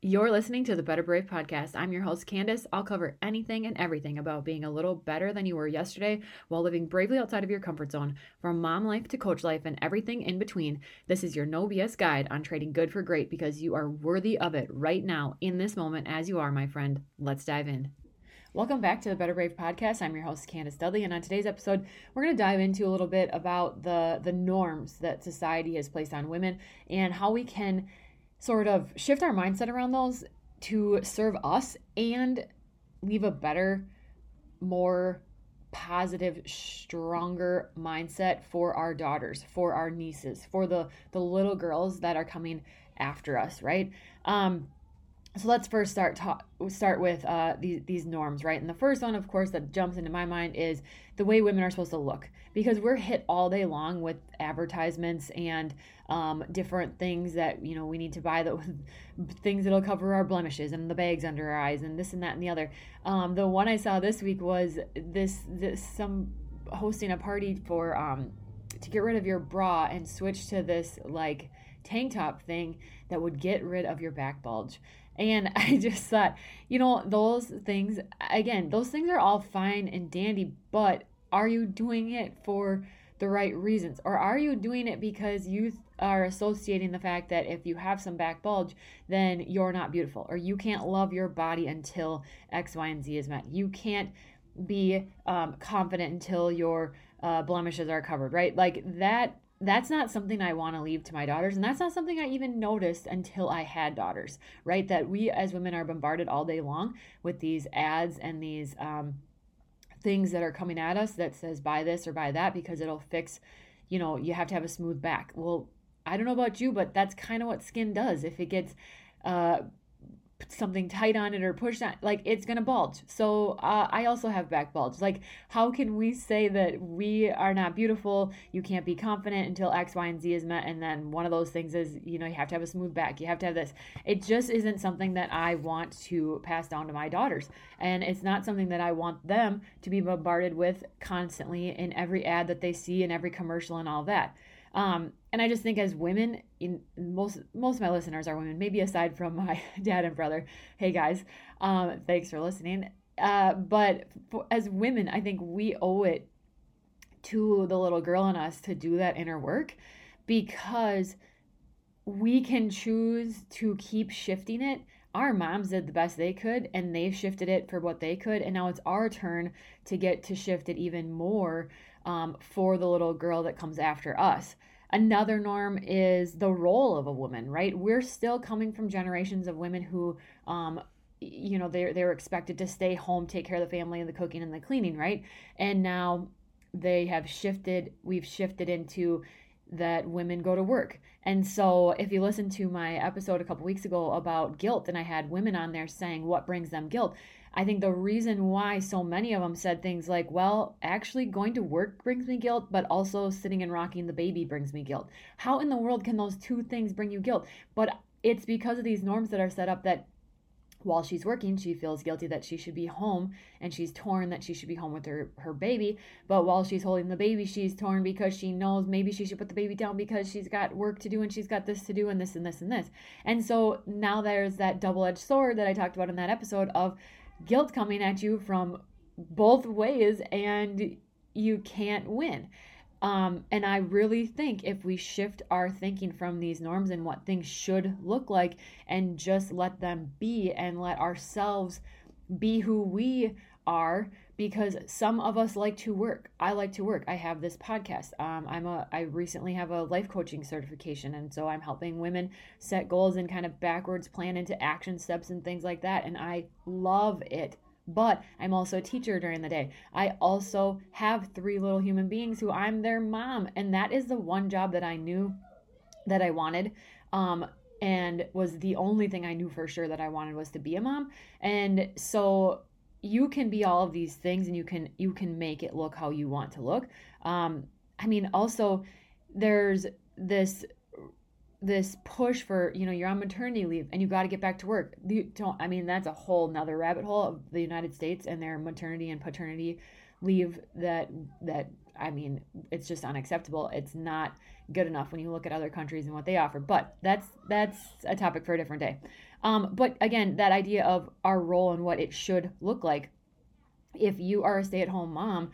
You're listening to the Better Brave Podcast. I'm your host, Candace. I'll cover anything and everything about being a little better than you were yesterday while living bravely outside of your comfort zone. From mom life to coach life and everything in between, this is your no BS guide on trading good for great because you are worthy of it right now in this moment as you are, my friend. Let's dive in. Welcome back to the Better Brave Podcast. I'm your host, Candace Dudley, and on today's episode, we're going to dive into a little bit about the norms that society has placed on women and how we can sort of shift our mindset around those to serve us and leave a better, more positive, stronger mindset for our daughters, for our nieces, for the little girls that are coming after us, right? So let's first start with these norms, right? And the first one, of course, that jumps into my mind is the way women are supposed to look, because we're hit all day long with advertisements and different things that, you know, we need to buy, the things that'll cover our blemishes and the bags under our eyes and this and that and the other. The one I saw this week was this some hosting a party for to get rid of your bra and switch to this like tank top thing that would get rid of your back bulge. And I just thought, you know, those things are all fine and dandy, but are you doing it for the right reasons? Or are you doing it because you are associating the fact that if you have some back bulge, then you're not beautiful, or you can't love your body until X, Y, and Z is met. You can't be confident until your blemishes are covered, right? Like that's not something I want to leave to my daughters. And that's not something I even noticed until I had daughters, right? That we as women are bombarded all day long with these ads and these things that are coming at us that says buy this or buy that because it'll fix, you know, you have to have a smooth back. Well, I don't know about you, but that's kind of what skin does. If it gets something tight on it or pushed on, like it's going to bulge. So I also have back bulge. Like how can we say that we are not beautiful? You can't be confident until X, Y, and Z is met. And then one of those things is, you know, you have to have a smooth back. You have to have this. It just isn't something that I want to pass down to my daughters. And it's not something that I want them to be bombarded with constantly in every ad that they see and every commercial and all that. And I just think as women, in most of my listeners are women, maybe aside from my dad and brother. Hey guys, thanks for listening. As women, I think we owe it to the little girl in us to do that inner work, because we can choose to keep shifting it. Our moms did the best they could and they shifted it for what they could. And now it's our turn to get to shift it even more for the little girl that comes after us. Another norm is the role of a woman, right? We're still coming from generations of women who, you know, they were expected to stay home, take care of the family and the cooking and the cleaning, right? And now they have shifted, we've shifted into that women go to work. And so if you listen to my episode a couple weeks ago about guilt, and I had women on there saying what brings them guilt, I think the reason why so many of them said things like, well, actually going to work brings me guilt, but also sitting and rocking the baby brings me guilt. How in the world can those two things bring you guilt? But it's because of these norms that are set up that while she's working, she feels guilty that she should be home, and she's torn that she should be home with her baby. But while she's holding the baby, she's torn because she knows maybe she should put the baby down because she's got work to do and she's got this to do and this and this and this. And so now there's that double-edged sword that I talked about in that episode of guilt coming at you from both ways, and you can't win. And I really think if we shift our thinking from these norms and what things should look like and just let them be and let ourselves be who we are, because some of us like to work. I like to work. I have this podcast. I recently have a life coaching certification, and so I'm helping women set goals and kind of backwards plan into action steps and things like that. And I love it. But I'm also a teacher during the day. I also have three little human beings who I'm their mom. And that is the one job that I knew that I wanted, and was the only thing I knew for sure that I wanted was to be a mom. And so you can be all of these things, and you can make it look how you want to look. I mean, also there's this push for, you know, you're on maternity leave and you got to get back to work. That's a whole nother rabbit hole of the United States and their maternity and paternity leave that it's just unacceptable. It's not good enough when you look at other countries and what they offer, but that's a topic for a different day. But again, that idea of our role and what it should look like. If you are a stay-at-home mom,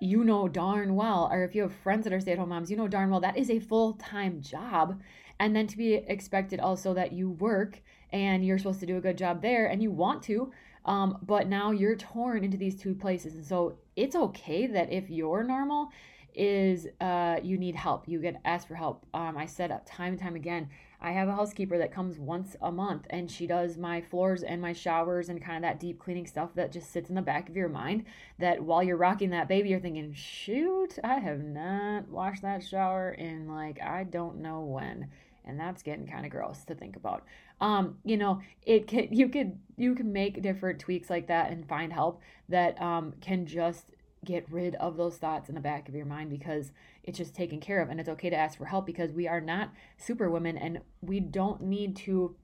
you know darn well, or if you have friends that are stay-at-home moms, you know darn well that is a full-time job. And then to be expected also that you work and you're supposed to do a good job there and you want to, but now you're torn into these two places. And so it's okay that if your normal is you need help, you get asked for help. I said time and time again, I have a housekeeper that comes once a month and she does my floors and my showers and kind of that deep cleaning stuff that just sits in the back of your mind that while you're rocking that baby, you're thinking, shoot, I have not washed that shower in I don't know when. And that's getting kind of gross to think about. You can make different tweaks like that and find help that can just get rid of those thoughts in the back of your mind, because it's just taken care of. And it's okay to ask for help, because we are not superwomen and we don't need to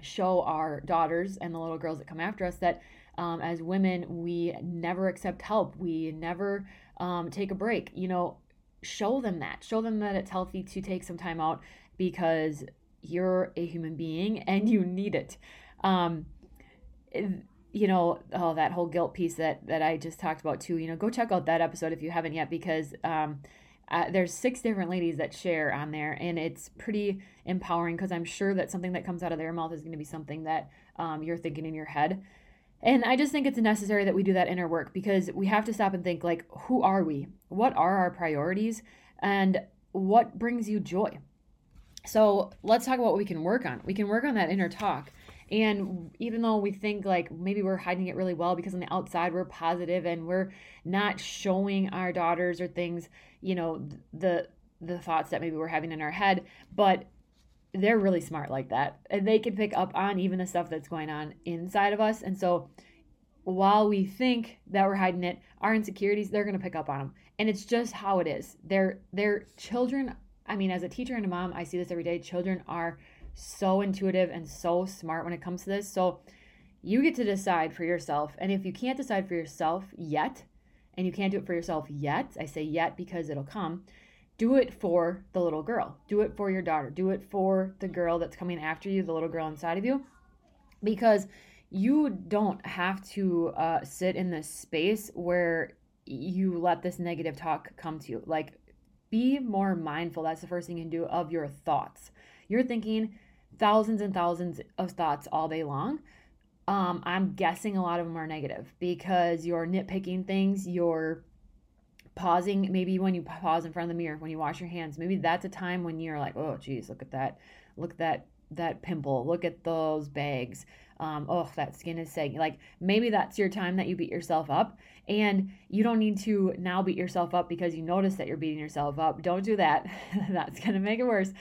show our daughters and the little girls that come after us that as women, we never accept help. We never take a break. Show them that it's healthy to take some time out, because you're a human being and you need it. That whole guilt piece that I just talked about too, go check out that episode if you haven't yet, because there's 6 different ladies that share on there, and it's pretty empowering, because I'm sure that something that comes out of their mouth is going to be something that you're thinking in your head. And I just think it's necessary that we do that inner work, because we have to stop and think, who are we? What are our priorities? And what brings you joy? So let's talk about what we can work on. We can work on that inner talk. And even though we think maybe we're hiding it really well because on the outside we're positive and we're not showing our daughters or things, the thoughts that maybe we're having in our head, but they're really smart like that. And they can pick up on even the stuff that's going on inside of us. And so while we think that we're hiding it, our insecurities, they're going to pick up on them. And it's just how it is. They're children. As a teacher and a mom, I see this every day. Children are so intuitive and so smart when it comes to this. So you get to decide for yourself. And if you can't decide for yourself yet, and you can't do it for yourself yet, I say yet because it'll come, do it for the little girl. Do it for your daughter. Do it for the girl that's coming after you, the little girl inside of you. Because you don't have to sit in this space where you let this negative talk come to you. Be more mindful. That's the first thing you can do, of your thoughts. You're thinking thousands and thousands of thoughts all day long. I'm guessing a lot of them are negative, because you're nitpicking things. You're pausing. Maybe when you pause in front of the mirror, when you wash your hands, maybe that's a time when you're like, oh, geez, look at that. Look at that pimple. Look at those bags. That skin is sagging. Maybe that's your time that you beat yourself up, and you don't need to now beat yourself up because you notice that you're beating yourself up. Don't do that. That's going to make it worse.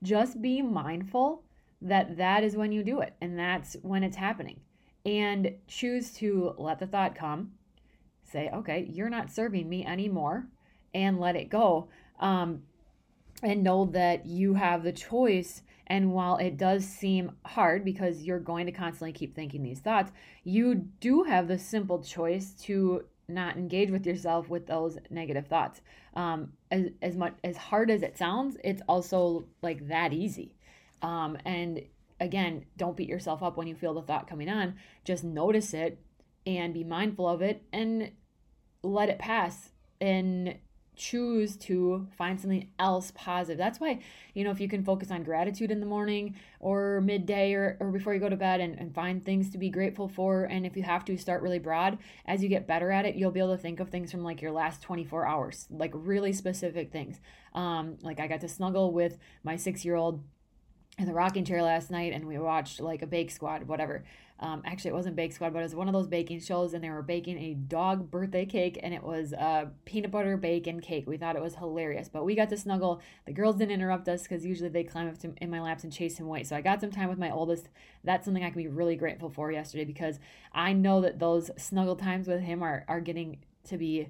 Just be mindful that is when you do it, and that's when it's happening, and choose to let the thought come. Say, okay, you're not serving me anymore, and let it go. And know that you have the choice. And while it does seem hard because you're going to constantly keep thinking these thoughts, you do have the simple choice to not engage with yourself with those negative thoughts. As hard as it sounds, it's also that easy. And again, don't beat yourself up when you feel the thought coming on. Just notice it and be mindful of it and let it pass, and choose to find something else positive. That's why, if you can focus on gratitude in the morning or midday or before you go to bed and find things to be grateful for. And if you have to, start really broad. As you get better at it, you'll be able to think of things from your last 24 hours, really specific things. I got to snuggle with my 6-year-old in the rocking chair last night, and we watched a Bake Squad, whatever. Actually, it wasn't Bake Squad, but it was one of those baking shows, and they were baking a dog birthday cake, and it was a peanut butter bacon cake. We thought it was hilarious, but we got to snuggle. The girls didn't interrupt us because usually they climb up in my laps and chase him away. So I got some time with my oldest. That's something I can be really grateful for yesterday, because I know that those snuggle times with him are getting to be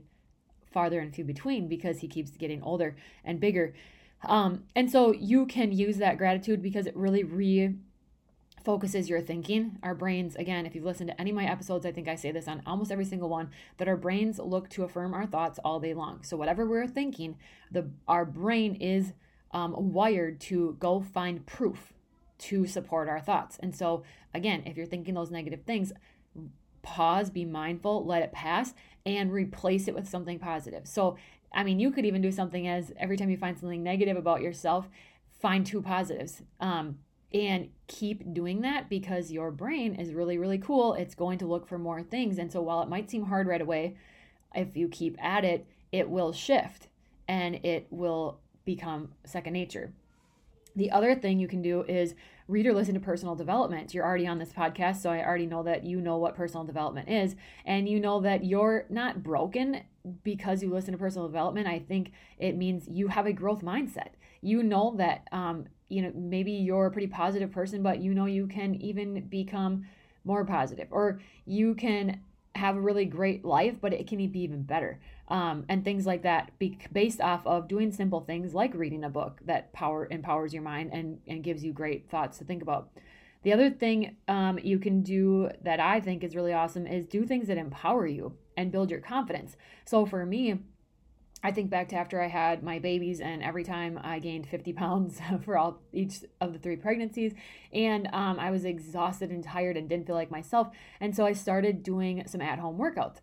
farther and few between, because he keeps getting older and bigger. And so you can use that gratitude because it really refocuses your thinking. Our brains, again, if you've listened to any of my episodes, I think I say this on almost every single one, that our brains look to affirm our thoughts all day long. So whatever we're thinking, our brain is wired to go find proof to support our thoughts. And so again, if you're thinking those negative things, pause, be mindful, let it pass, and replace it with something positive. So, I mean, you could even do something as every time you find something negative about yourself, find two positives. And keep doing that because your brain is really, really cool. It's going to look for more things. And so while it might seem hard right away, if you keep at it, it will shift and it will become second nature. The other thing you can do is read or listen to personal development. You're already on this podcast, so I already know that you know what personal development is, and you know that you're not broken because you listen to personal development. I think it means you have a growth mindset. You know that, maybe you're a pretty positive person, but you know you can even become more positive, or you can have a really great life, but it can be even better. And things like that based off of doing simple things like reading a book that empowers your mind and gives you great thoughts to think about. The other thing you can do that I think is really awesome is do things that empower you and build your confidence. So for me, I think back to after I had my babies, and every time I gained 50 pounds for each of the three pregnancies, and I was exhausted and tired and didn't feel like myself. And so I started doing some at-home workouts.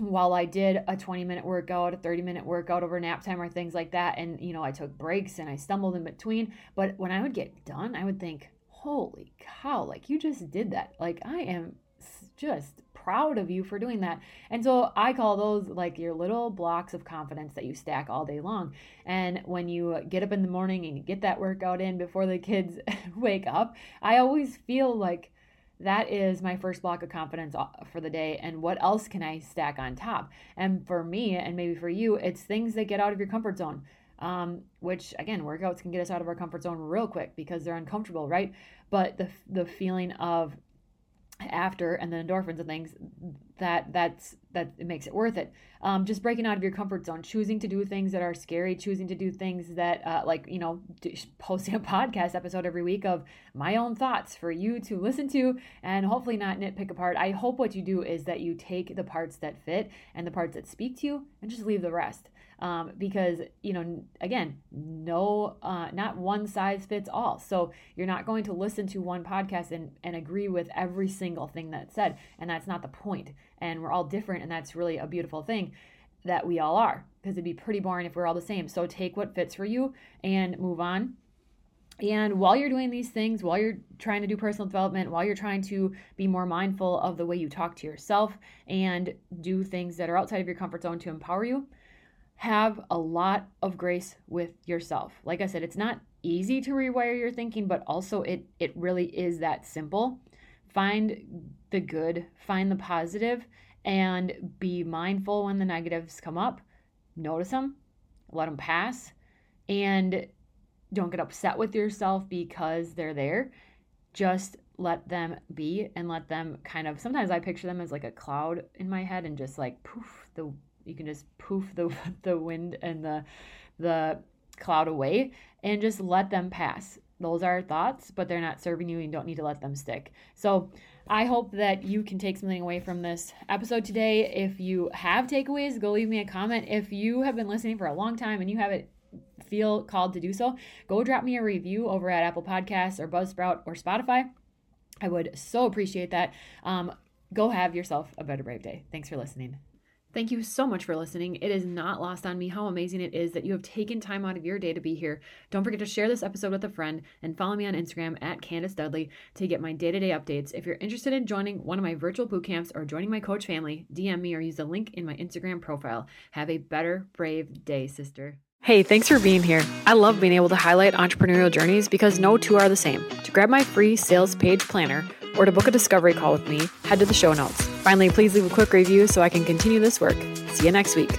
While I did a 20-minute workout, a 30-minute workout over nap time or things like that, and I took breaks and I stumbled in between, but when I would get done, I would think, holy cow, like you just did that. Like I am just proud of you for doing that. And so I call those like your little blocks of confidence that you stack all day long. And when you get up in the morning and you get that workout in before the kids wake up, I always feel like that is my first block of confidence for the day. And what else can I stack on top? And for me, and maybe for you, it's things that get out of your comfort zone, which again, workouts can get us out of our comfort zone real quick because they're uncomfortable, right? But the feeling of after and the endorphins and things that it makes it worth it. Just breaking out of your comfort zone, choosing to do things that are scary, choosing to do things that posting a podcast episode every week of my own thoughts for you to listen to and hopefully not nitpick apart. I hope what you do is that you take the parts that fit and the parts that speak to you and just leave the rest. Because, again, not one size fits all. So you're not going to listen to one podcast and agree with every single thing that's said. And that's not the point. And we're all different. And that's really a beautiful thing that we all are, because it'd be pretty boring if we're all the same. So take what fits for you and move on. And while you're doing these things, while you're trying to do personal development, while you're trying to be more mindful of the way you talk to yourself and do things that are outside of your comfort zone to empower you, have a lot of grace with yourself. Like I said, it's not easy to rewire your thinking, but also it really is that simple. Find the good, find the positive, and be mindful when the negatives come up. Notice them, let them pass, and don't get upset with yourself because they're there. Just let them be and let them sometimes I picture them as like a cloud in my head and just like poof, you can just poof the wind and the cloud away and just let them pass. Those are thoughts, but they're not serving you and you don't need to let them stick. So I hope that you can take something away from this episode today. If you have takeaways, go leave me a comment. If you have been listening for a long time and you haven't feel called to do so, go drop me a review over at Apple Podcasts or Buzzsprout or Spotify. I would so appreciate that. Go have yourself a better, brave day. Thanks for listening. Thank you so much for listening. It is not lost on me how amazing it is that you have taken time out of your day to be here. Don't forget to share this episode with a friend and follow me on Instagram at Candace Dudley to get my day-to-day updates. If you're interested in joining one of my virtual bootcamps or joining my coach family, DM me or use the link in my Instagram profile. Have a better, brave day, sister. Hey, thanks for being here. I love being able to highlight entrepreneurial journeys because no two are the same. To grab my free sales page planner, or to book a discovery call with me, head to the show notes. Finally, please leave a quick review so I can continue this work. See you next week.